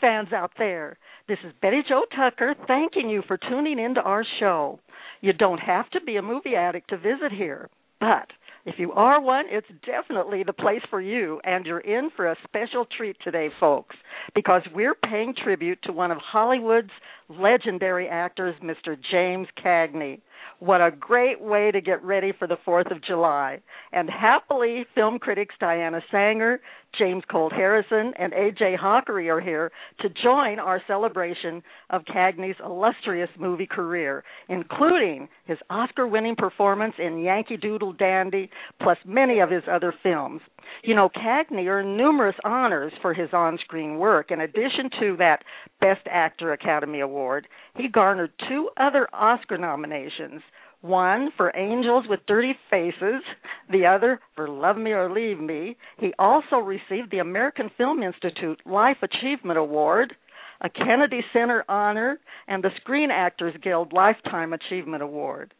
Fans out there, this is Betty Jo Tucker thanking you for tuning in to our show. You don't have to be a movie addict to visit here, but if you are one, it's definitely the place for you, and you're in for a special treat today, folks, because we're paying tribute to one of Hollywood's legendary actors, Mr. James Cagney. What a great way to get ready for the 4th of July. And happily, film critics Diana Saenger, James Colt Harrison, and A.J. Hakari are here to join our celebration of Cagney's illustrious movie career, including his Oscar-winning performance in Yankee Doodle Dandy, plus many of his other films. You know, Cagney earned numerous honors for his on-screen work. In addition to that Best Actor Academy Award, he garnered two other Oscar nominations, one for Angels with Dirty Faces, the other for Love Me or Leave Me. He also received the American Film Institute Life Achievement Award, a Kennedy Center honor, and the Screen Actors Guild Lifetime Achievement Award.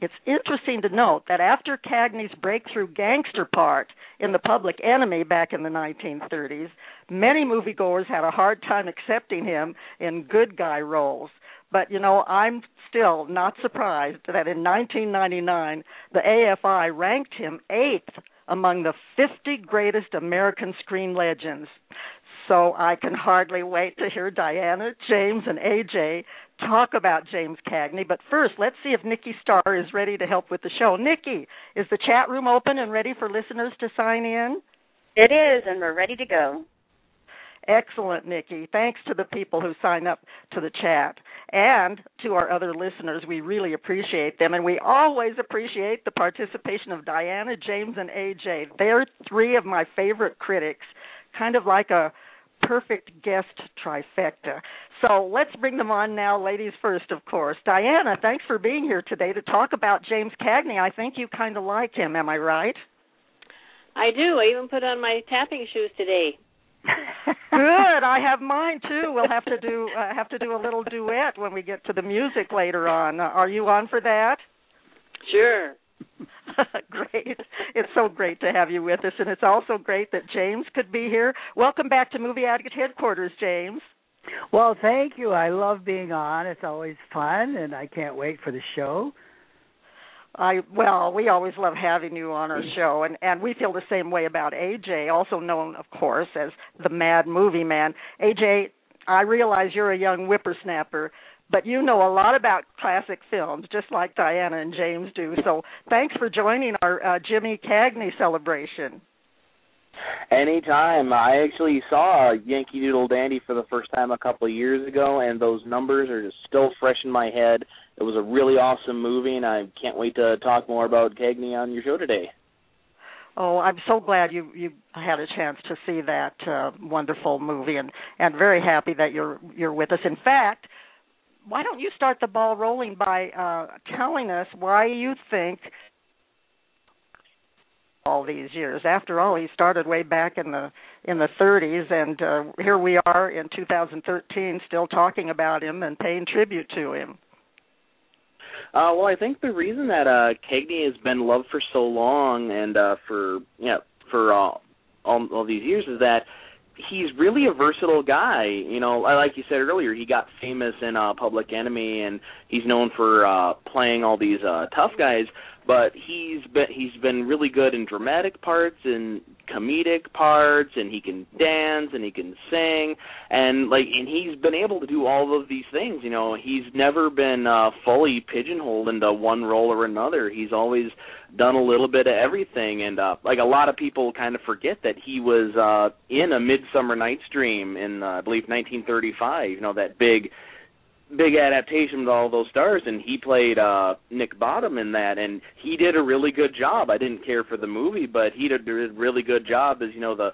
It's interesting to note that after Cagney's breakthrough gangster part in The Public Enemy back in the 1930s, many moviegoers had a hard time accepting him in good guy roles. But, you know, I'm still not surprised that in 1999, the AFI ranked him 8th among the 50 greatest American screen legends. So I can hardly wait to hear Diana, James, and A.J. talk about James Cagney. But first, let's see if Nikki Starr is ready to help with the show. Nikki, is the chat room open and ready for listeners to sign in? It is, and we're ready to go. Excellent, Nikki. Thanks to the people who sign up to the chat. And to our other listeners, we really appreciate them. And we always appreciate the participation of Diana, James, and A.J. They're three of my favorite critics, kind of like a perfect guest trifecta. So let's bring them on now, ladies first, of course. Diana, thanks for being here today to talk about James Cagney. I think you kind of like him, am I right? I do. I even put on my tapping shoes today. Good. I have mine too. We'll have to do a little duet when we get to the music later on. Are you on for that? Sure. Great. It's so great to have you with us, and it's also great that James could be here. Welcome back to Movie Addict Headquarters, James. Well, thank you. I love being on. It's always fun, and I can't wait for the show. Well, we always love having you on our show, and we feel the same way about A.J., also known, of course, as the Mad Movie Man. A.J., I realize you're a young whippersnapper, but you know a lot about classic films, just like Diana and James do. So thanks for joining our Jimmy Cagney celebration. Anytime. I actually saw Yankee Doodle Dandy for the first time a couple of years ago, and those numbers are just still fresh in my head. It was a really awesome movie, and I can't wait to talk more about Cagney on your show today. Oh, I'm so glad you had a chance to see that wonderful movie, and very happy that you're with us. In fact, why don't you start the ball rolling by telling us why you think all these years? After all, he started way back in the 30s, and here we are in 2013 still talking about him and paying tribute to him. Well, I think the reason that Cagney has been loved for so long and for all these years is that he's really a versatile guy. You know, like you said earlier, he got famous in Public Enemy, and he's known for playing all these tough guys. But he's been really good in dramatic parts and comedic parts, and he can dance and he can sing, and he's been able to do all of these things. You know, he's never been fully pigeonholed into one role or another. He's always done a little bit of everything, and like a lot of people kind of forget that he was in A Midsummer Night's Dream in I believe 1935. You know, that big big adaptation with all those stars, and he played Nick Bottom in that, and he did a really good job. I didn't care for the movie, but he did a really good job as, you know, the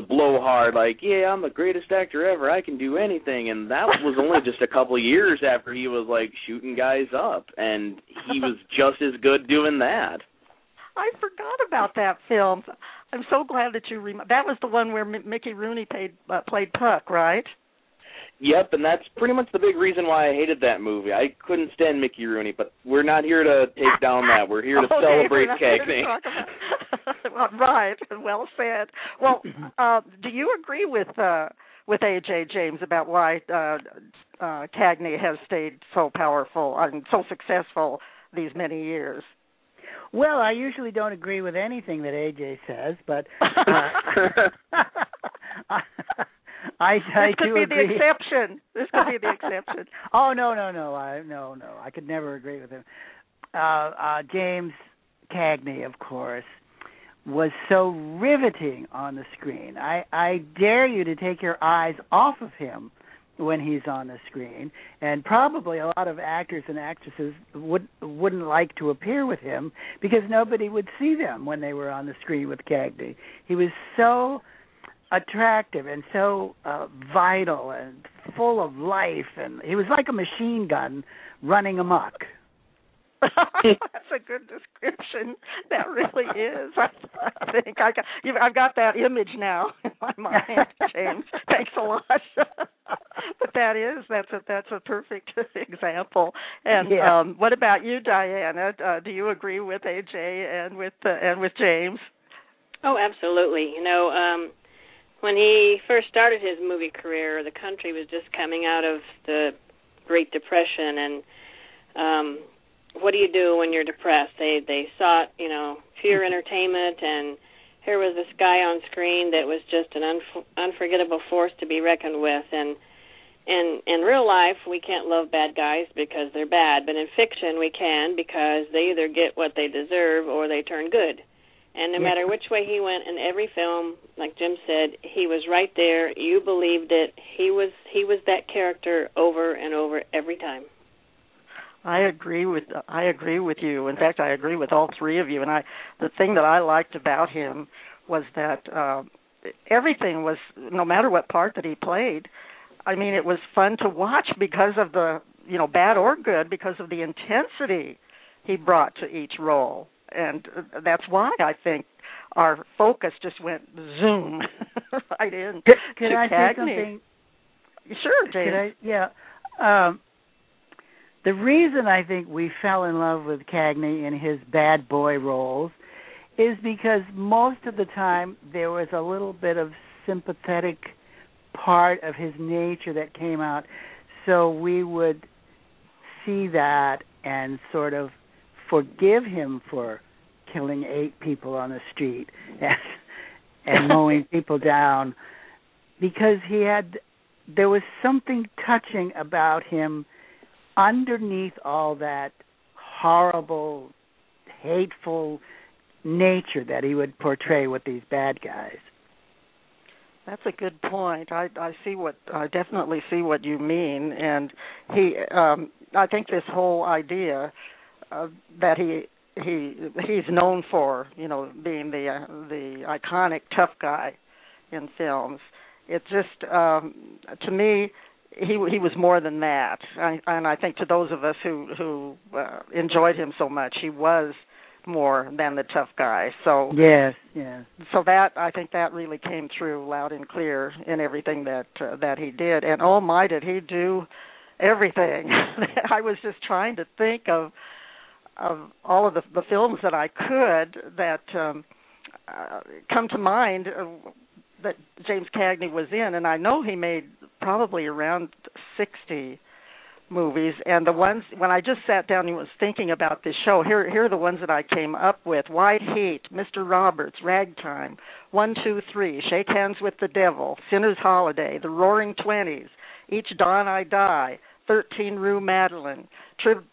blowhard, like, yeah, I'm the greatest actor ever, I can do anything, and that was only just a couple of years after he was, like, shooting guys up, and he was just as good doing that. I forgot about that film. I'm so glad that you remember. That was the one where Mickey Rooney played Puck, right? Yep, and that's pretty much the big reason why I hated that movie. I couldn't stand Mickey Rooney, but we're not here to take down that. We're here to celebrate Cagney. Right, well said. Well, do you agree with A.J. James about why Cagney has stayed so powerful and so successful these many years? Well, I usually don't agree with anything that A.J. says, but I do agree. This could be the exception. This could be the exception. Oh, no. I could never agree with him. James Cagney, of course, was so riveting on the screen. I dare you to take your eyes off of him when he's on the screen, and probably a lot of actors and actresses wouldn't like to appear with him because nobody would see them when they were on the screen with Cagney. He was so attractive and so vital and full of life, and he was like a machine gun running amok. That's a good description. That really is. I think I've got that image now in my mind, James. Thanks a lot. But that's a perfect example. And yeah. What about you, Diana? Do you agree with AJ and with James? Oh, absolutely. You know, when he first started his movie career, the country was just coming out of the Great Depression, and what do you do when you're depressed? They sought, you know, pure entertainment, and here was this guy on screen that was just an unforgettable force to be reckoned with. And in real life, we can't love bad guys because they're bad, but in fiction we can because they either get what they deserve or they turn good. And no matter which way he went in every film, like Jim said, he was right there. You believed it. He was that character over and over every time. I agree with you. In fact, I agree with all three of you. And the thing that I liked about him was that everything was, no matter what part that he played, I mean, it was fun to watch because of the, you know, bad or good, because of the intensity he brought to each role. And that's why I think our focus just went zoom right in. Can I say something? Sure, James. The reason I think we fell in love with Cagney in his bad boy roles is because most of the time there was a little bit of sympathetic part of his nature that came out. So we would see that and sort of forgive him for killing 8 people on the street and mowing people down because there was something touching about him underneath all that horrible, hateful nature that he would portray with these bad guys. That's a good point. I definitely see what you mean, and he. I think this whole idea that he's known for, you know, being the iconic tough guy in films. It just to me. He was more than that, and I think to those of us who enjoyed him so much, he was more than the tough guy. So yes. So that I think that really came through loud and clear in everything that he did. And oh my, did he do everything! I was just trying to think of all of the films that I could that come to mind. That James Cagney was in, and I know he made probably around 60 movies, and the ones, when I just sat down and was thinking about this show, here are the ones that I came up with: White Heat, Mr. Roberts, Ragtime, 1, 2, 3, Shake Hands with the Devil, Sinner's Holiday, The Roaring Twenties, Each Dawn I Die, 13 Rue Madeleine,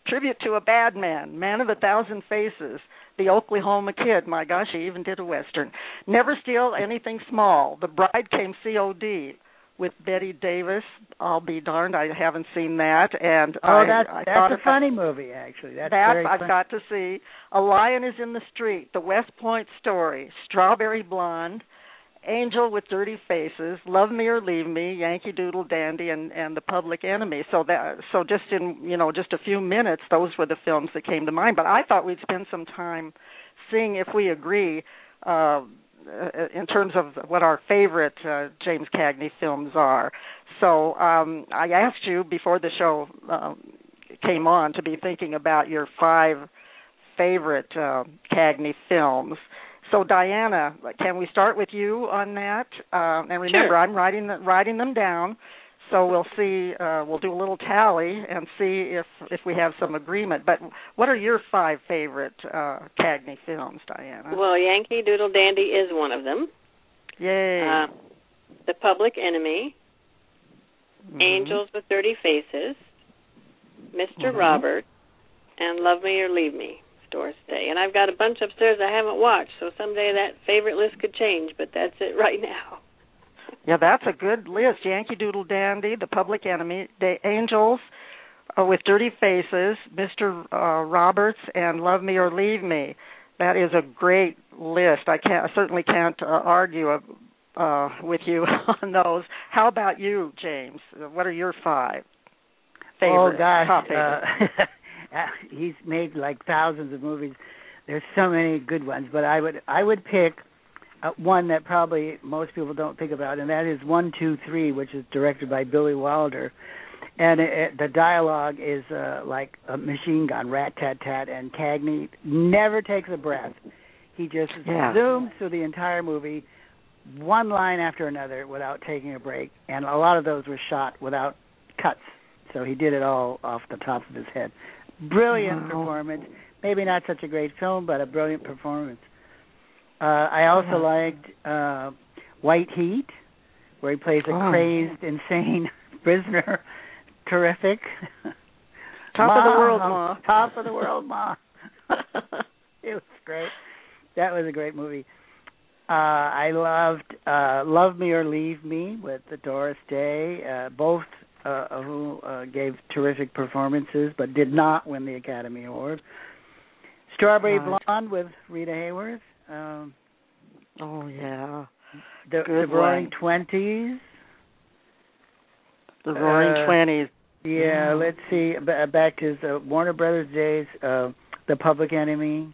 Tribute to a Bad Man, Man of a Thousand Faces, The Oklahoma Kid, my gosh, he even did a Western, Never Steal Anything Small, The Bride Came COD, with Betty Davis. I'll be darned, I haven't seen that. And that's a funny movie, actually. I've got to see. A Lion is in the Street, The West Point Story, Strawberry Blonde, Angel with Dirty Faces, Love Me or Leave Me, Yankee Doodle Dandy, and The Public Enemy. So just in just a few minutes, those were the films that came to mind. But I thought we'd spend some time seeing if we agree in terms of what our favorite James Cagney films are. So I asked you before the show came on to be thinking about your five favorite Cagney films. So, Diana, can we start with you on that? And remember, sure. I'm writing them down, so we'll see. We'll do a little tally and see if we have some agreement. But what are your five favorite Cagney films, Diana? Well, Yankee Doodle Dandy is one of them. Yay. The Public Enemy, Angels with Dirty Faces, Mr. Roberts, and Love Me or Leave Me. Doris Day. And I've got a bunch upstairs I haven't watched, so someday that favorite list could change, but that's it right now. Yeah, that's a good list. Yankee Doodle Dandy, The Public Enemy, The Angels with Dirty Faces, Mr. Roberts, and Love Me or Leave Me. That is a great list. I certainly can't argue with you on those. How about you, James? What are your five favorites? Oh, gosh. He's made like thousands of movies. There's so many good ones, but I would pick one that probably most people don't think about, and that is 1, 2, 3, which is directed by Billy Wilder, and the dialogue is like a machine gun, rat tat tat, and Cagney never takes a breath. He just zooms through the entire movie, one line after another, without taking a break, and a lot of those were shot without cuts, so he did it all off the top of his head. Brilliant performance. Maybe not such a great film, but a brilliant performance. I also liked White Heat, where he plays a crazed, insane prisoner. Terrific. Top of the world, Ma. It was great. That was a great movie. I loved Love Me or Leave Me with Doris Day, both who gave terrific performances but did not win the Academy Award. Strawberry Blonde with Rita Hayworth. The Roaring Twenties. The Roaring Twenties. Yeah, let's see. Back to his Warner Brothers days, The Public Enemy.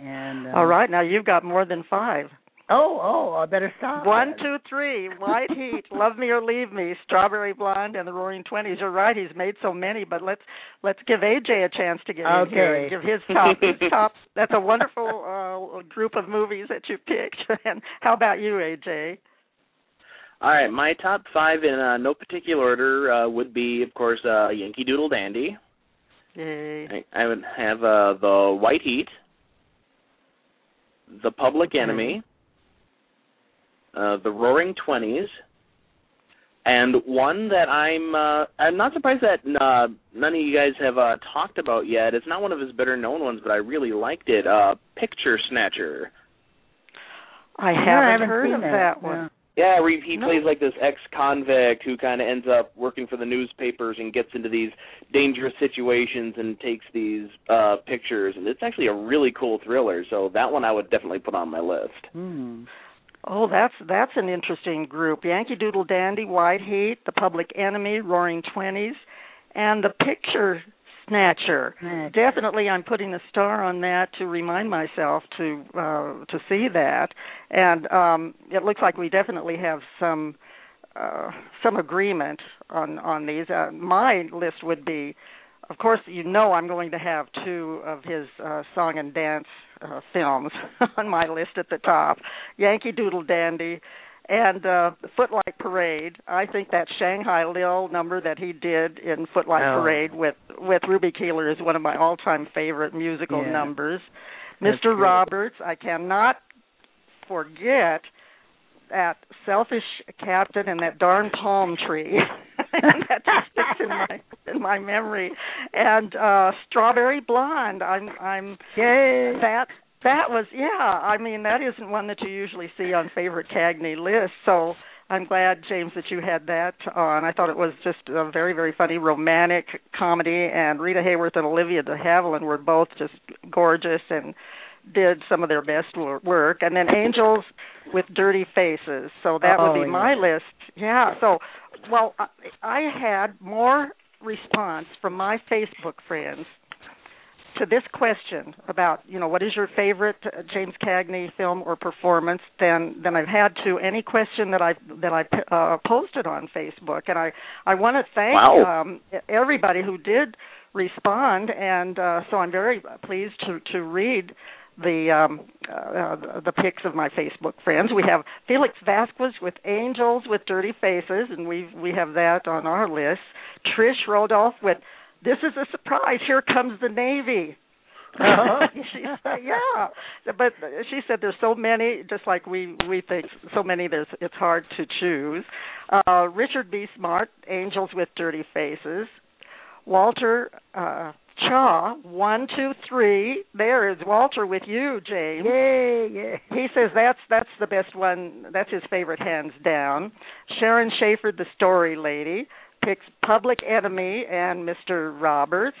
And all right, now you've got more than five. Oh, I better stop. 1, 2, 3, White Heat, Love Me or Leave Me, Strawberry Blonde, and The Roaring Twenties. You're right, he's made so many, but let's give AJ a chance to get in here and give his top. That's a wonderful group of movies that you picked. And how about you, AJ? All right, my top five in no particular order would be, of course, Yankee Doodle Dandy. Yay. I would have The White Heat, The Public Enemy, The Roaring Twenties, and one that I'm not surprised that none of you guys have talked about yet. It's not one of his better-known ones, but I really liked it, Picture Snatcher. I haven't heard of that one. Yeah, where he plays like this ex-convict who kind of ends up working for the newspapers and gets into these dangerous situations and takes these pictures, and it's actually a really cool thriller, so that one I would definitely put on my list. Mm. Oh, that's an interesting group. Yankee Doodle Dandy, White Heat, The Public Enemy, Roaring Twenties, and The Picture Snatcher. Mm. Definitely I'm putting a star on that to remind myself to see that. And it looks like we definitely have some agreement on these. My list would be, of course, I'm going to have two of his song and dance films on my list at the top, Yankee Doodle Dandy and Footlight Parade. I think that Shanghai Lil number that he did in Footlight Parade with Ruby Keeler is one of my all-time favorite musical numbers. That's Mr. Roberts, I cannot forget that selfish captain and that darn palm tree. And that just sticks in my memory. And Strawberry Blonde, I'm that was that isn't one that you usually see on favorite Cagney lists. So I'm glad, James, that you had that on. I thought it was just a very, very funny romantic comedy, and Rita Hayworth and Olivia de Havilland were both just gorgeous and did some of their best work. And then Angels with Dirty Faces. So that would be my list. Yeah. So, well, I had more response from my Facebook friends to this question about, you know, what is your favorite James Cagney film or performance than I've had to any question that I posted on Facebook. And I want to thank everybody who did respond, and so I'm very pleased to read the pics of my Facebook friends. We have Felix Vasquez with Angels with Dirty Faces, and we have that on our list. Trish Rodolph with This Is a Surprise, Here Comes the Navy. She said, yeah, but she said there's so many, just like we think, so many, it's hard to choose. Richard B. Smart, Angels with Dirty Faces. Walter Cha, 1, 2, 3. There is Walter with you, James. Yay, yay. He says that's the best one. That's his favorite, hands down. Sharon Schaefer, The Story Lady, picks Public Enemy and Mr. Roberts.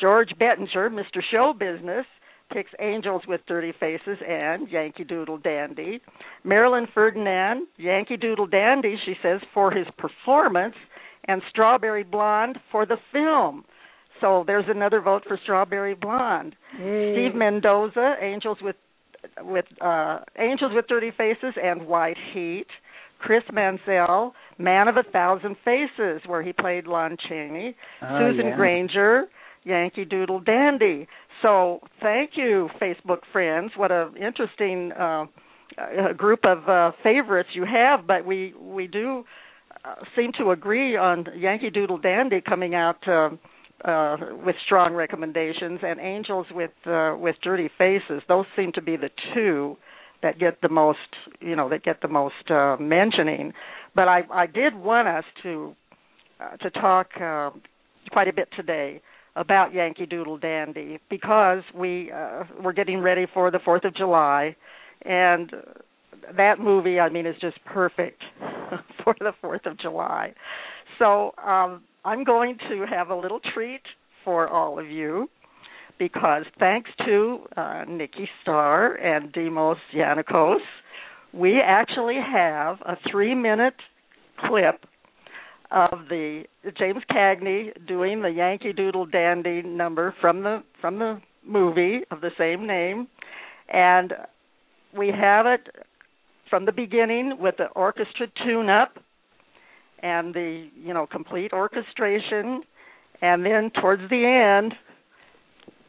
George Bettinger, Mr. Show Business, picks Angels with Dirty Faces and Yankee Doodle Dandy. Marilyn Ferdinand, Yankee Doodle Dandy, she says, for his performance, and Strawberry Blonde for the film. So there's another vote for Strawberry Blonde. Yay. Steve Mendoza, Angels with Dirty Faces and White Heat. Chris Mansell, Man of a Thousand Faces, where he played Lon Chaney. Susan Granger, Yankee Doodle Dandy. So thank you, Facebook friends. What an interesting group of favorites you have, but we do seem to agree on Yankee Doodle Dandy coming out with strong recommendations, and Angels with Dirty Faces. Those seem to be the two that get the most, mentioning. But I did want us to talk quite a bit today about Yankee Doodle Dandy, because we're getting ready for the 4th of July, and that movie, I mean, is just perfect for the 4th of July. So I'm going to have a little treat for all of you, because thanks to Nikki Starr and Dimos Yannikos, we actually have a 3-minute clip of the James Cagney doing the Yankee Doodle Dandy number from the movie of the same name. And we have it from the beginning with the orchestra tune-up and the, complete orchestration. And then towards the end,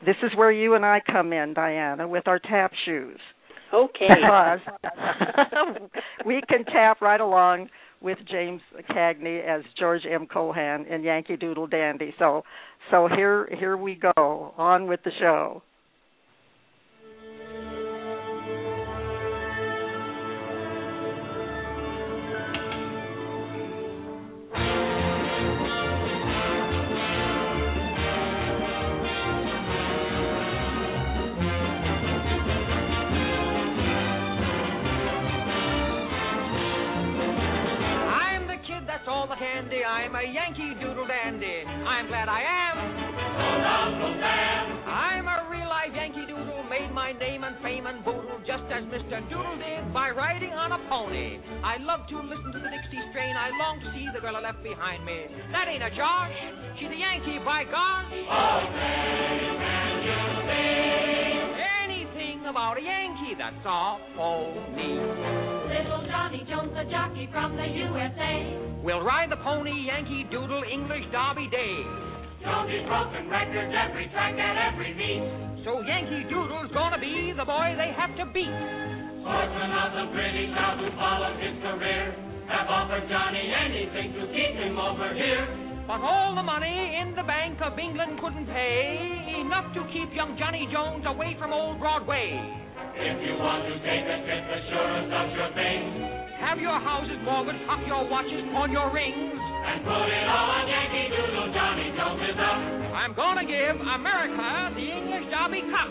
this is where you and I come in, Diana, with our tap shoes. Okay. Because we can tap right along with James Cagney as George M. Cohan in Yankee Doodle Dandy. So here we go. On with the show. I'm a Yankee Doodle Dandy. I'm glad I am. I'm a real life Yankee Doodle, made my name and fame and boodle, just as Mr. Doodle did, by riding on a pony. I love to listen to the Dixie strain. I long to see the girl I left behind me. That ain't a Josh. She's a Yankee, by gosh. Oh, can you sing anything about a Yankee? That's all for me. Little Johnny Jones, the jockey from the USA, we'll ride the pony, Yankee Doodle, English Derby Day. Johnny's broken records every track and every beat, so Yankee Doodle's gonna be the boy they have to beat. Sportsmen of the British out who followed his career have offered Johnny anything to keep him over here. But all the money in the Bank of England couldn't pay enough to keep young Johnny Jones away from old Broadway. If you want to take a trip, assurance of your things, have your houses mortgaged, pop your watches, pawn your rings, and put it all on Yankee Doodle, Johnny Jones is up. I'm gonna give America the English Derby Cup.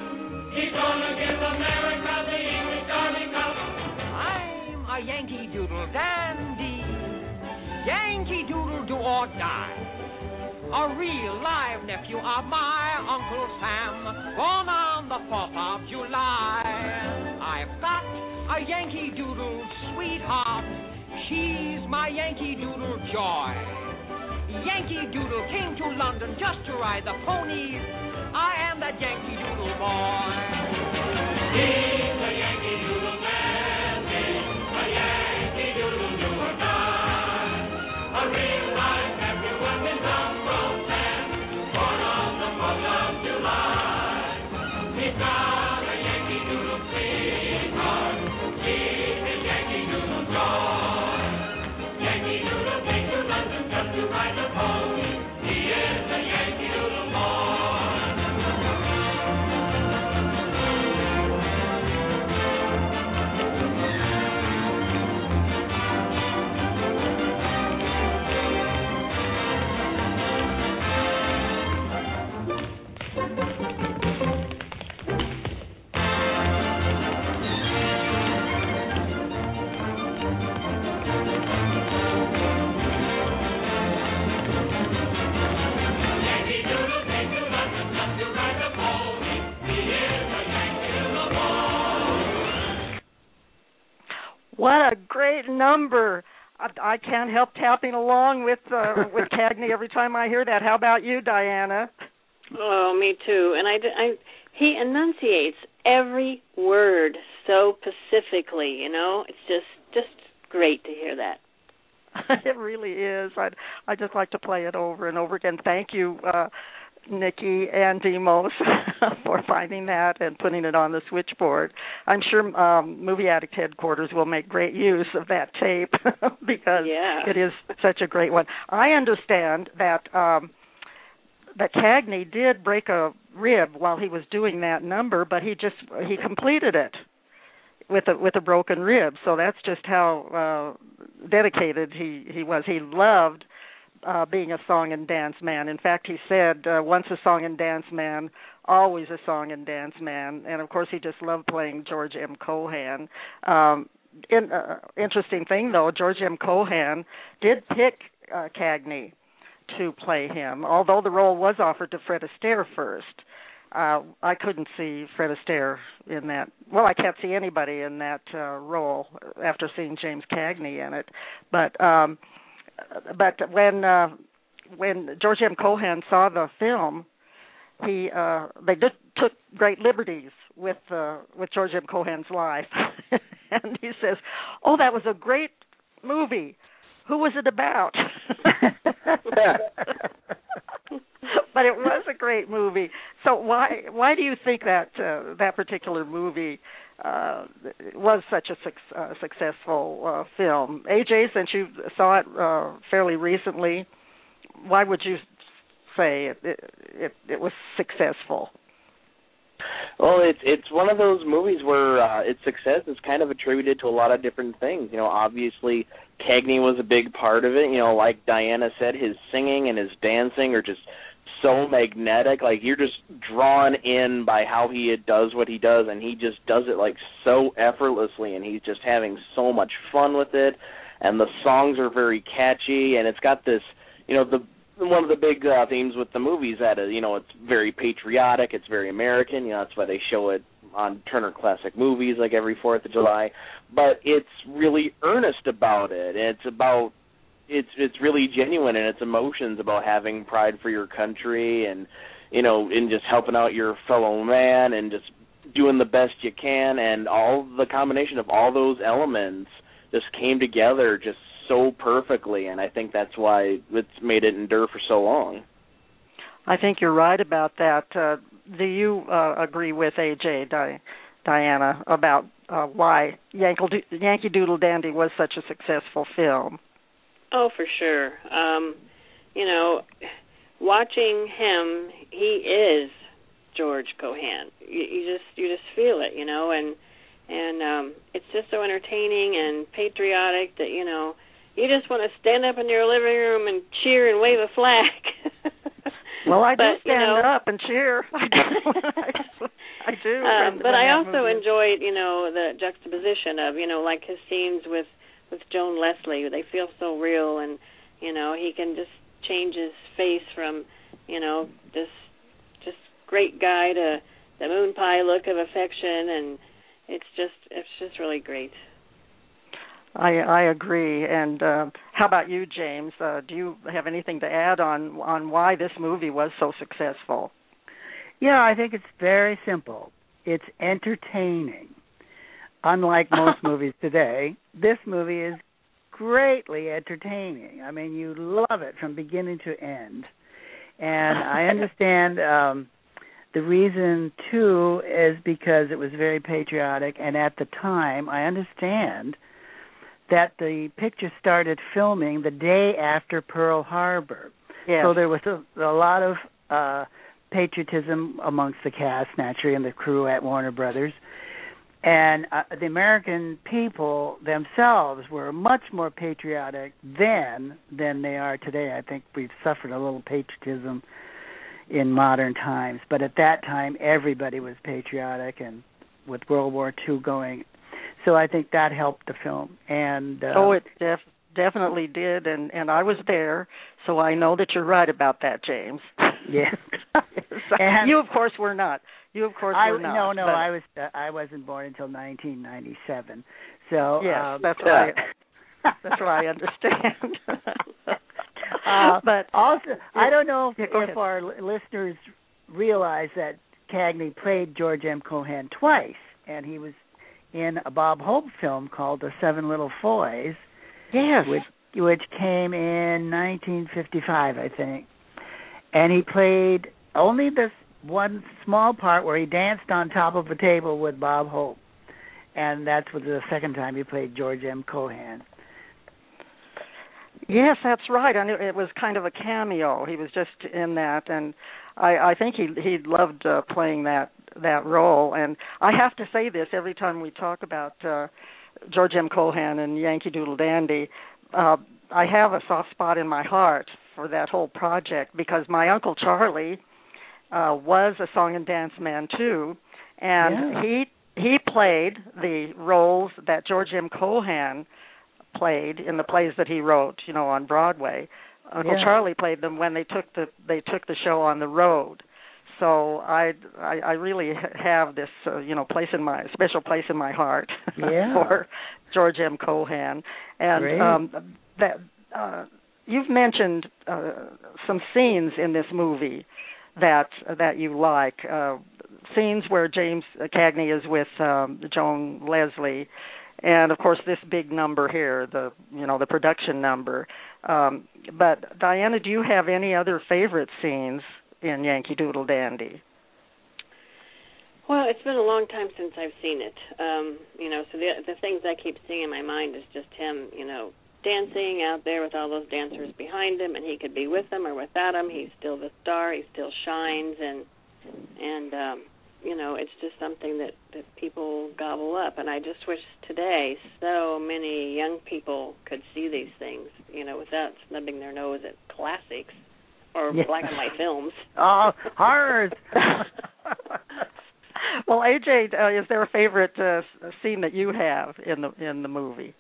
He's gonna give America the English Derby Cup. I'm a Yankee Doodle Dandy. Yankee Doodle Do or Die. A real live nephew of my Uncle Sam, born on the 4th of July. I've got a Yankee Doodle sweetheart. She's my Yankee Doodle joy. Yankee Doodle came to London just to ride the ponies. I am that Yankee Doodle boy. He's a Yankee Doodle dandy, a Yankee Doodle do or die. A real life happy one in San, born on the 4th of July. He's got a Yankee Doodle sweetheart. She's a Yankee Doodle joy. Yankee Doodle came to London just to ride the pony. He is a Yankee Doodle boy. What a great number. I can't help tapping along with Cagney every time I hear that. How about you, Diana? Oh, me too. And he enunciates every word so pacifically, you know. It's just great to hear that. It really is. I just like to play it over and over again. Thank you, Nikki and Demos, for finding that and putting it on the switchboard. I'm sure Movie Addict Headquarters will make great use of that tape because it is such a great one. I understand that Cagney did break a rib while he was doing that number, but he completed it with a broken rib. So that's just how dedicated he was. He loved being a song and dance man. In fact, he said, once a song and dance man, always a song and dance man. And, of course, he just loved playing George M. Cohan. Interesting thing, though, George M. Cohan did pick Cagney to play him, although the role was offered to Fred Astaire first. I couldn't see Fred Astaire in that. Well, I can't see anybody in that role after seeing James Cagney in it. But when George M. Cohan saw the film, they just took great liberties with George M. Cohan's life, and he says, "Oh, that was a great movie. Who was it about?" But it was a great movie. So why do you think that that particular movie was such a successful film? AJ, since you saw it fairly recently, why would you say it was successful? Well, it's one of those movies where its success is kind of attributed to a lot of different things. You know, obviously Cagney was a big part of it. You know, like Diana said, his singing and his dancing are just so magnetic. Like, you're just drawn in by how he does what he does, and he just does it, like, so effortlessly, and he's just having so much fun with it. And the songs are very catchy, and it's got this, you know, one of the big themes with the movie is that, you know, it's very patriotic, it's very American. You know, that's why they show it on Turner Classic Movies, like, every 4th of July. But it's really earnest about it. It's really genuine, and it's emotions about having pride for your country and, you know, and just helping out your fellow man and just doing the best you can. And all the combination of all those elements just came together just so perfectly, and I think that's why it's made it endure for so long. I think you're right about that. Do you agree with A.J., Diana, about why Yankee Doodle Dandy was such a successful film? Oh, for sure. You know, watching him, he is George Cohan. You just feel it, you know, and it's just so entertaining and patriotic that, you know, you just want to stand up in your living room and cheer and wave a flag. Well, I do stand up and cheer. I do. But I also enjoyed, you know, the juxtaposition of, you know, like his scenes with Joan Leslie. They feel so real, and You know, he can just change his face from, you know, this just great guy to the moon pie look of affection, and it's just really great. I agree. And how about you, James? Do you have anything to add on why this movie was so successful? Yeah, I think it's very simple. It's entertaining. Unlike most movies today, this movie is greatly entertaining. I mean, you love it from beginning to end. And I understand the reason, too, is because it was very patriotic. And at the time, I understand that the picture started filming the day after Pearl Harbor. Yes. So there was a lot of patriotism amongst the cast, naturally, and the crew at Warner Brothers. And the American people themselves were much more patriotic then than they are today. I think we've suffered a little patriotism in modern times. But at that time, everybody was patriotic, and with World War II going. So I think that helped the film. And it definitely did, and I was there, so I know that you're right about that, James. Yes. You, of course, were not. No, I was. I wasn't born until 1997. So yes, that's why. That's why I understand. But also, I don't know if our listeners realize that Cagney played George M. Cohan twice, and he was in a Bob Hope film called The Seven Little Foys. Yes, which came in 1955, I think, and he played only one small part where he danced on top of a table with Bob Hope. And that's the second time he played George M. Cohan. Yes, that's right. I knew it was kind of a cameo. He was just in that. And I think he loved playing that role. And I have to say this every time we talk about George M. Cohan and Yankee Doodle Dandy, I have a soft spot in my heart for that whole project because my Uncle Charlie was a song and dance man too, and he played the roles that George M. Cohan played in the plays that he wrote, you know, on Broadway. Uncle Charlie played them when they took the show on the road. So I really have this special place in my heart for George M. Cohan, and that you've mentioned some scenes in this movie that you like, scenes where James Cagney is with Joan Leslie, and of course this big number here, the production number. But Diana, do you have any other favorite scenes in Yankee Doodle Dandy? Well, it's been a long time since I've seen it. So the things I keep seeing in my mind is just him, dancing out there with all those dancers behind him, and he could be with them or without them. He's still the star. He still shines, and it's just something that people gobble up. And I just wish today so many young people could see these things, without snubbing their nose at classics or black and white films. Oh, horrors! Well, AJ, is there a favorite scene that you have in the movie?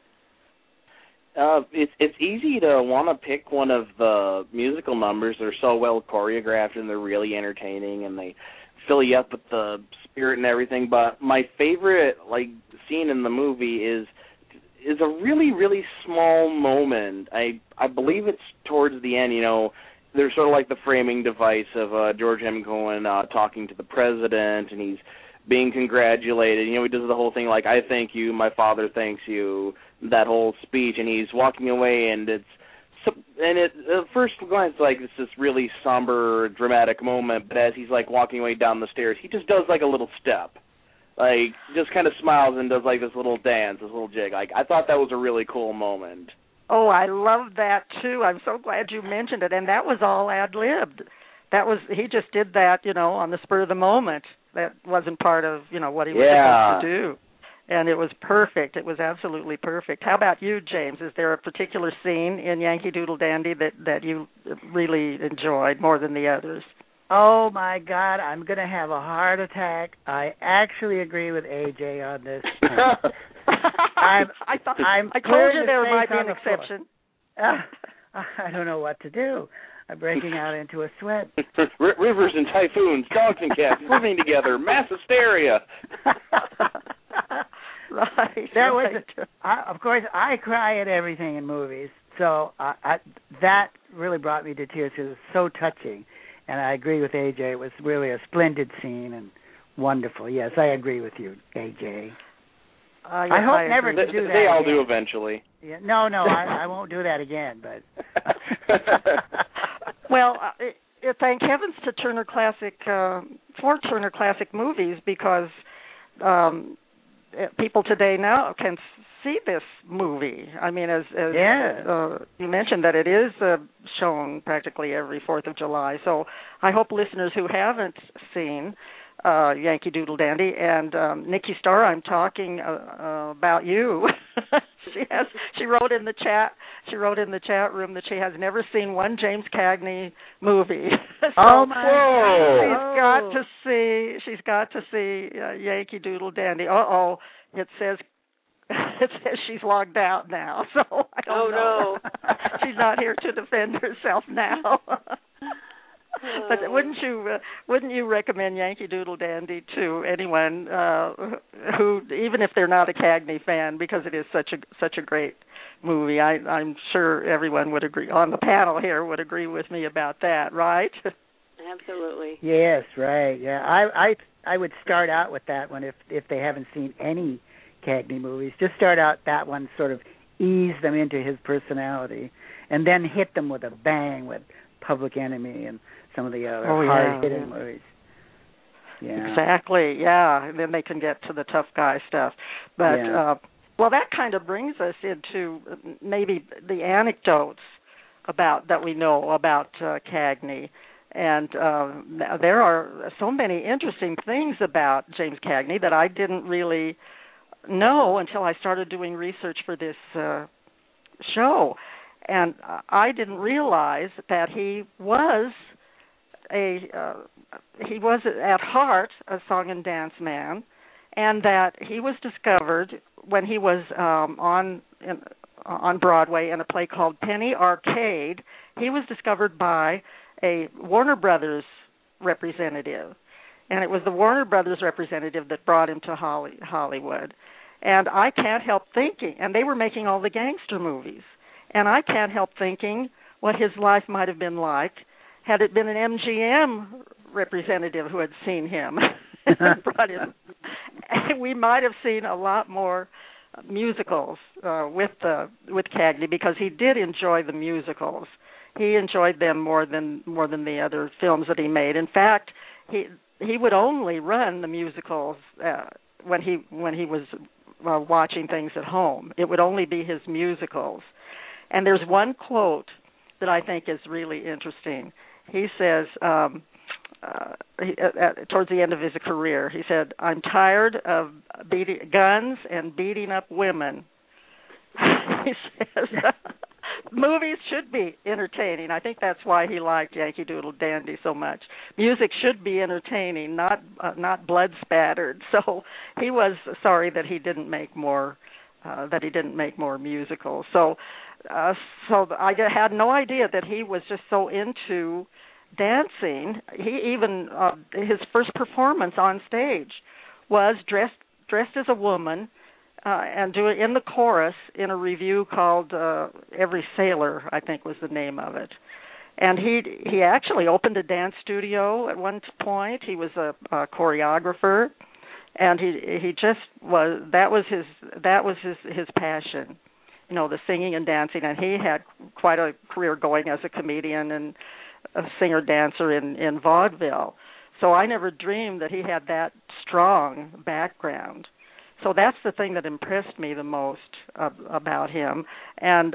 It's easy to want to pick one of the musical numbers. They're so well choreographed and they're really entertaining and they fill you up with the spirit and everything. But my favorite scene in the movie is a really, really small moment. I believe it's towards the end. There's sort of like the framing device of George M. Cohan talking to the president, and he's being congratulated. He does the whole thing like, I thank you, my father thanks you, that whole speech, and he's walking away, and at first glance, it's this really somber, dramatic moment, but as he's, walking away down the stairs, he just does, a little step. Just kind of smiles and does, this little dance, this little jig. I thought that was a really cool moment. Oh, I love that, too. I'm so glad you mentioned it, and that was all ad-libbed. He just did that, on the spur of the moment. That wasn't part of, what he was supposed to do. And it was perfect. It was absolutely perfect. How about you, James? Is there a particular scene in Yankee Doodle Dandy that you really enjoyed more than the others? Oh, my God, I'm going to have a heart attack. I actually agree with AJ on this. I told you there might be an exception. I don't know what to do. I'm breaking out into a sweat. Rivers and typhoons, dogs and cats living together, mass hysteria. Right. Of course, I cry at everything in movies. So that really brought me to tears because it was so touching. And I agree with A.J. It was really a splendid scene and wonderful. Yes, I agree with you, A.J. Yes, I hope I never to do that. They all again. Do eventually. Yeah. No, I won't do that again. But well, thank heavens to Turner Classic for Turner Classic Movies, because people today now can see this movie. I mean, as you mentioned, that it is shown practically every 4th of July. So I hope listeners who haven't seen Yankee Doodle Dandy and Nikki Starr, I'm talking about you. She wrote in the chat room that she has never seen one James Cagney movie. So, oh my! Whoa. She's got to see Yankee Doodle Dandy. It says she's logged out now. So I don't know. No! She's not here to defend herself now. But wouldn't you recommend Yankee Doodle Dandy to anyone who, even if they're not a Cagney fan, because it is such a great movie? I'm sure everyone would agree on the panel here would agree with me about that, right? Absolutely. Yes, right. Yeah, I would start out with that one if they haven't seen any Cagney movies. Just start out that one, sort of ease them into his personality, and then hit them with a bang with Public Enemy and some of the other hard-hitting movies. Yeah. Exactly, yeah. And then they can get to the tough guy stuff. But, well, that kind of brings us into maybe the anecdotes that we know about Cagney. And there are so many interesting things about James Cagney that I didn't really know until I started doing research for this show. And I didn't realize that he was at heart a song and dance man, and that he was discovered when he was on Broadway in a play called Penny Arcade. He was discovered by a Warner Brothers representative, and it was the Warner Brothers representative that brought him to Hollywood. And I can't help thinking, and they were making all the gangster movies. And I can't help thinking what his life might have been like had it been an MGM representative who had seen him and brought him. We might have seen a lot more musicals with Cagney, because he did enjoy the musicals. He enjoyed them more than the other films that he made. In fact, he would only run the musicals when he was watching things at home. It would only be his musicals. And there's one quote that I think is really interesting. He says, towards the end of his career, he said, "I'm tired of guns and beating up women." He says, movies should be entertaining. I think that's why he liked Yankee Doodle Dandy so much. Music should be entertaining, not blood spattered. So he was sorry that he didn't make more musicals. So I had no idea that he was just so into dancing. He even his first performance on stage was dressed as a woman and doing in the chorus in a revue called Every Sailor, I think was the name of it. And he actually opened a dance studio at one point. He was a choreographer. And he just was that was his passion, you know, the singing and dancing. And he had quite a career going as a comedian and a singer dancer in vaudeville. So I never dreamed that he had that strong background. So that's the thing that impressed me the most about him. And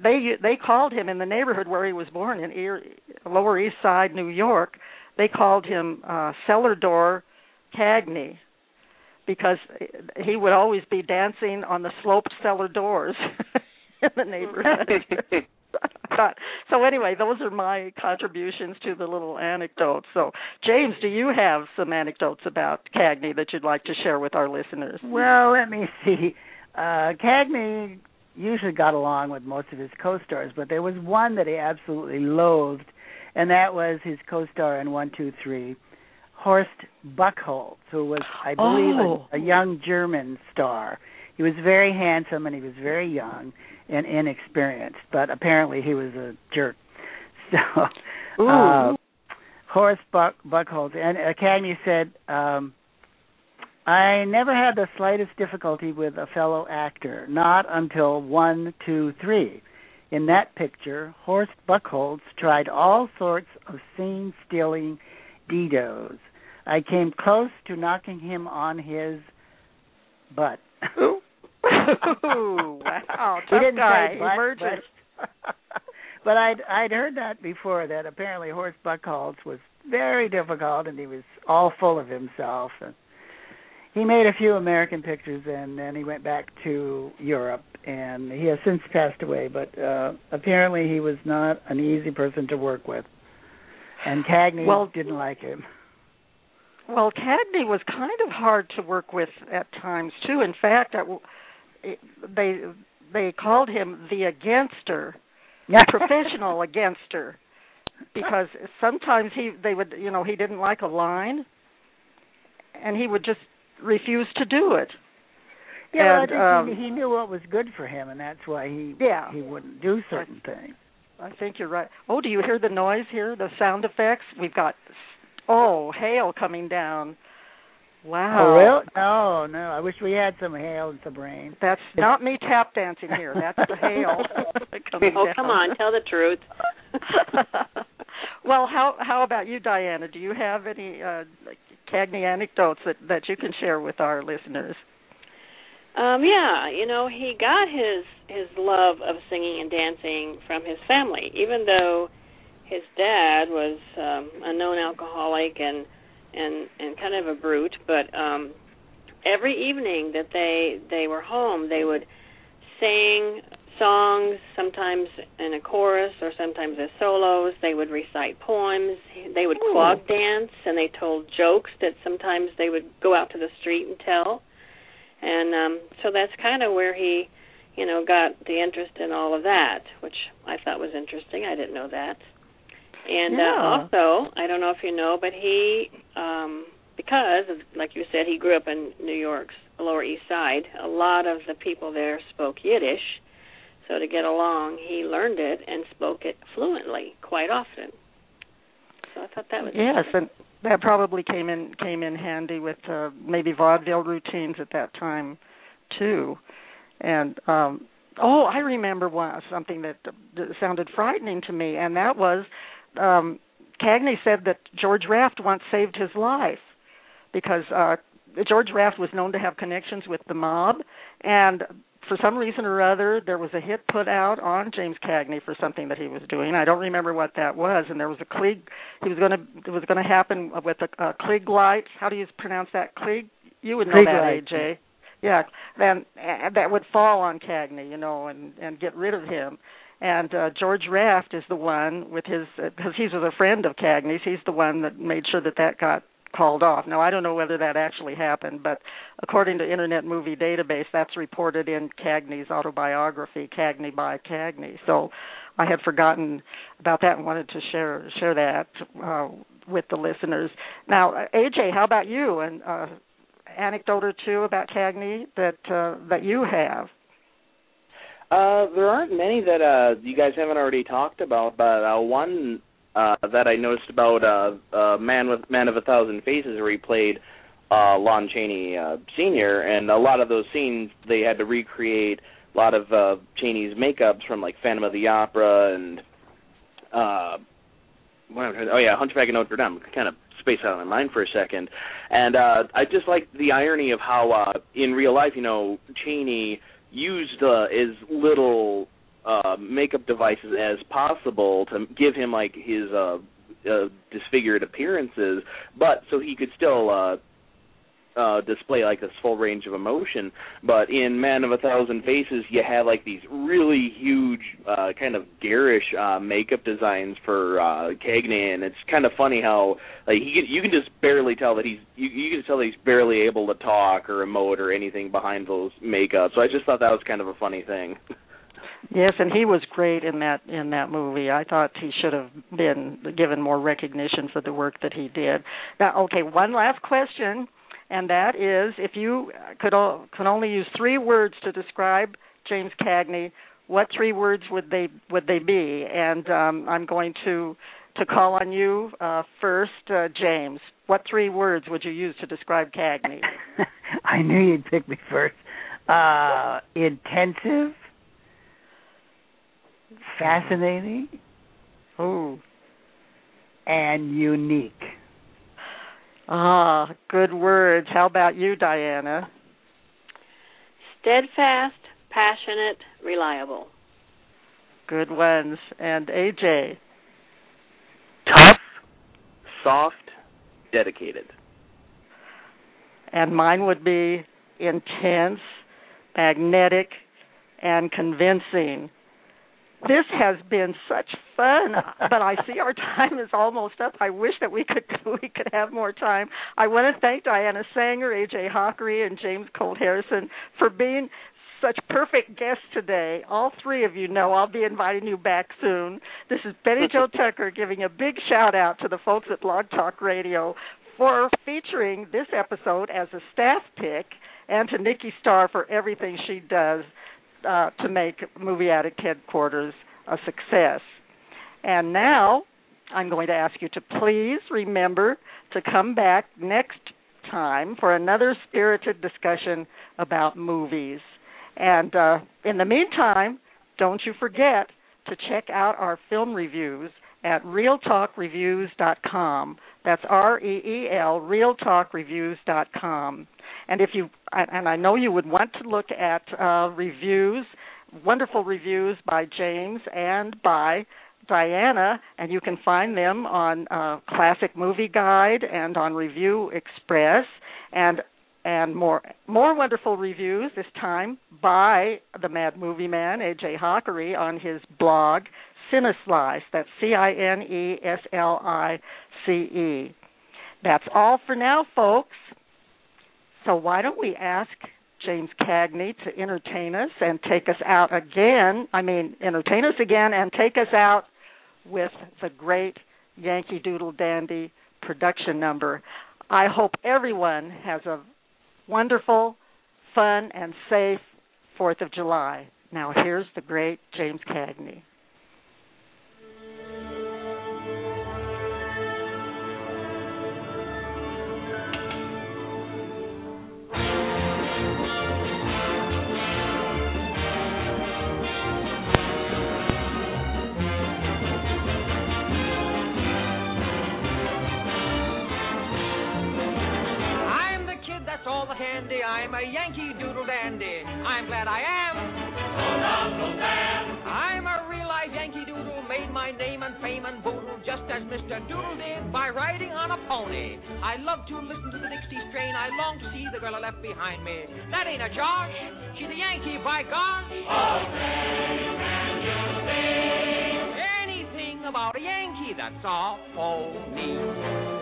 they called him in the neighborhood where he was born in Lower East Side, New York. They called him Cellar Door Cagney, because he would always be dancing on the sloped cellar doors in the neighborhood. So anyway, those are my contributions to the little anecdotes. So, James, do you have some anecdotes about Cagney that you'd like to share with our listeners? Well, let me see. Cagney usually got along with most of his co-stars, but there was one that he absolutely loathed, and that was his co-star in 1, 2, 3, Horst Buchholz, who was, I believe, a young German star. He was very handsome, and he was very young and inexperienced, but apparently he was a jerk. So Horst Buchholz, and Cagney said, I never had the slightest difficulty with a fellow actor, not until 1, 2, 3. In that picture, Horst Buchholz tried all sorts of scene-stealing dedos. I came close to knocking him on his butt. Ooh. Wow. Tough guy. Emergent. But I'd heard that before, that apparently Horst Buchholz was very difficult and he was all full of himself. And he made a few American pictures and then he went back to Europe, and he has since passed away. But apparently he was not an easy person to work with, and Cagney didn't like him. Well, Cagney was kind of hard to work with at times, too. In fact, they called him the againster. Yeah. Professional against her, because sometimes he didn't like a line, and he would just refuse to do it. Yeah, and, I think he knew what was good for him, and that's why he wouldn't do certain things. I think you're right. Oh, do you hear the noise here? The sound effects? We've got hail coming down. Wow. Oh, really? Oh, no. I wish we had some hail and some rain. That's not me tap dancing here. That's the hail coming down. Come on. Tell the truth. Well, how about you, Diana? Do you have any Cagney anecdotes that you can share with our listeners? Yeah. You know, he got his love of singing and dancing from his family, even though his dad was a known alcoholic and kind of a brute, but every evening that they were home, they would sing songs, sometimes in a chorus or sometimes as solos. They would recite poems. They would clog dance, and they told jokes that sometimes they would go out to the street and tell. And so that's kind of where he, got the interest in all of that, which I thought was interesting. I didn't know that. And also, I don't know if you know, but he, because, like you said, he grew up in New York's Lower East Side, a lot of the people there spoke Yiddish. So to get along, he learned it and spoke it fluently quite often. So I thought that was interesting. Yes, and that probably came in handy with maybe vaudeville routines at that time, too. And, I remember something that sounded frightening to me, and that was... Cagney said that George Raft once saved his life because George Raft was known to have connections with the mob, and for some reason or other there was a hit put out on James Cagney for something that he was doing. I don't remember what that was, and there was a Klieg. It was going to happen with a Klieg light. How do you pronounce that? Klieg? You would know Klieg that, light. AJ. Yeah, and that would fall on Cagney, and get rid of him. And George Raft is the one with his, because he's a friend of Cagney's, he's the one that made sure that got called off. Now, I don't know whether that actually happened, but according to Internet Movie Database, that's reported in Cagney's autobiography, Cagney by Cagney. So I had forgotten about that and wanted to share that with the listeners. Now, A.J., how about you? An anecdote or two about Cagney that you have? There aren't many that you guys haven't already talked about, but one that I noticed about Man of a Thousand Faces, where he played Lon Chaney Sr., and a lot of those scenes they had to recreate a lot of Chaney's makeups from, like, Phantom of the Opera and Hunchback of Notre Dame. Kind of space out of my mind for a second. And I just like the irony of how in real life, Chaney used as little makeup devices as possible to give him, like, his disfigured appearances, but so he could still display, like, this full range of emotion. But in Man of a Thousand Faces, you have, like, these really huge kind of garish makeup designs for Cagney, and it's kind of funny how, like, you can just barely tell that he's barely able to talk or emote or anything behind those makeup. So I just thought that was kind of a funny thing. Yes, and he was great in that movie. I thought he should have been given more recognition for the work that he did. Now, okay, one last question, and that is, if you could only use three words to describe James Cagney, what three words would they be? And I'm going to call on you first, James. What three words would you use to describe Cagney? I knew you'd pick me first. Intensive. Fascinating. Ooh. And unique. Ah, good words. How about you, Diana? Steadfast, passionate, reliable. Good ones. And AJ? Tough, soft, dedicated. And mine would be intense, magnetic, and convincing. This has been such fun, but I see our time is almost up. I wish that we could have more time. I want to thank Diana Saenger, A.J. Hakari, and James Colt Harrison for being such perfect guests today. All three of you know I'll be inviting you back soon. This is Betty Jo Tucker giving a big shout-out to the folks at Blog Talk Radio for featuring this episode as a staff pick, and to Nikki Starr for everything she does to make Movie Addict Headquarters a success. And now I'm going to ask you to please remember to come back next time for another spirited discussion about movies. And in the meantime, don't you forget to check out our film reviews at RealTalkReviews.com. That's REEL, RealTalkReviews.com. And I know you would want to look at reviews, wonderful reviews by James and by Diana, and you can find them on Classic Movie Guide and on Review Express, and more wonderful reviews this time by the Mad Movie Man, A.J. Hakari, on his blog, Cineslice. That's CINESLICE. That's all for now, folks. So why don't we ask James Cagney to entertain us and take us out again? I mean, entertain us again and take us out with the great Yankee Doodle Dandy production number. I hope everyone has a wonderful, fun, and safe 4th of July. Now here's the great James Cagney. I'm a Yankee Doodle Dandy. I'm glad I am. I'm a real-life Yankee Doodle, made my name and fame and boodle, just as Mr. Doodle did, by riding on a pony. I love to listen to the Dixie strain. I long to see the girl I left behind me. That ain't a Josh. She's a Yankee, by gosh. Oh, can you sing anything about a Yankee? That's all for me.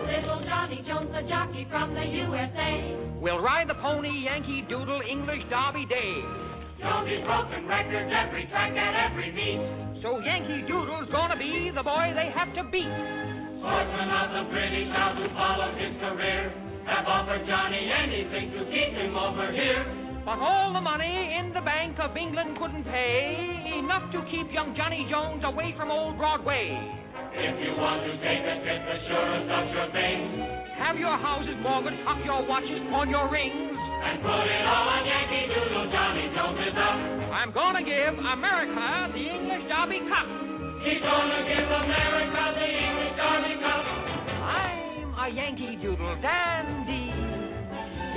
Little Johnny Jones, the jockey from the USA. We'll ride the pony, Yankee Doodle, English Derby Day. Johnny's broken records every track and every meet. So Yankee Doodle's gonna be the boy they have to beat. Sportsmen of the British out who followed his career have offered Johnny anything to keep him over here. But all the money in the Bank of England couldn't pay enough to keep young Johnny Jones away from old Broadway. If you want to take a trip, assurance of your things. Have your houses mortgaged, up your watches, pawn your rings. And put it all on Yankee Doodle, Johnny Jones is up. I'm gonna give America the English Derby Cup. He's gonna give America the English Derby Cup. I'm a Yankee Doodle Dandy.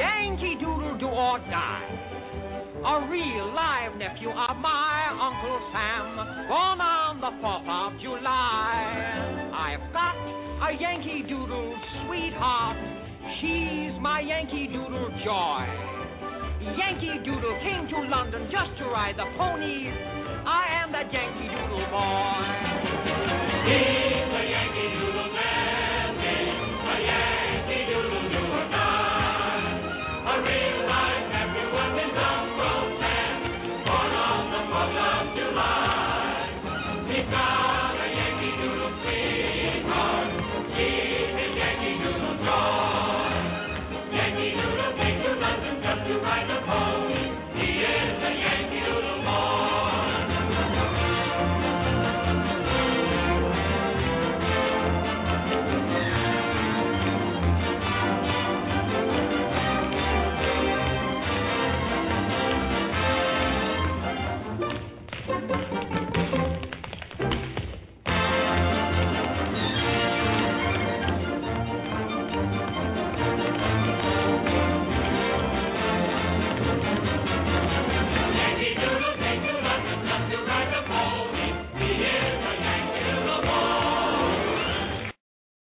Yankee Doodle do or die. A real live nephew of my Uncle Sam, born on the 4th of July. I've got a Yankee Doodle sweetheart. She's my Yankee Doodle joy. Yankee Doodle came to London just to ride the ponies. I am that Yankee Doodle boy.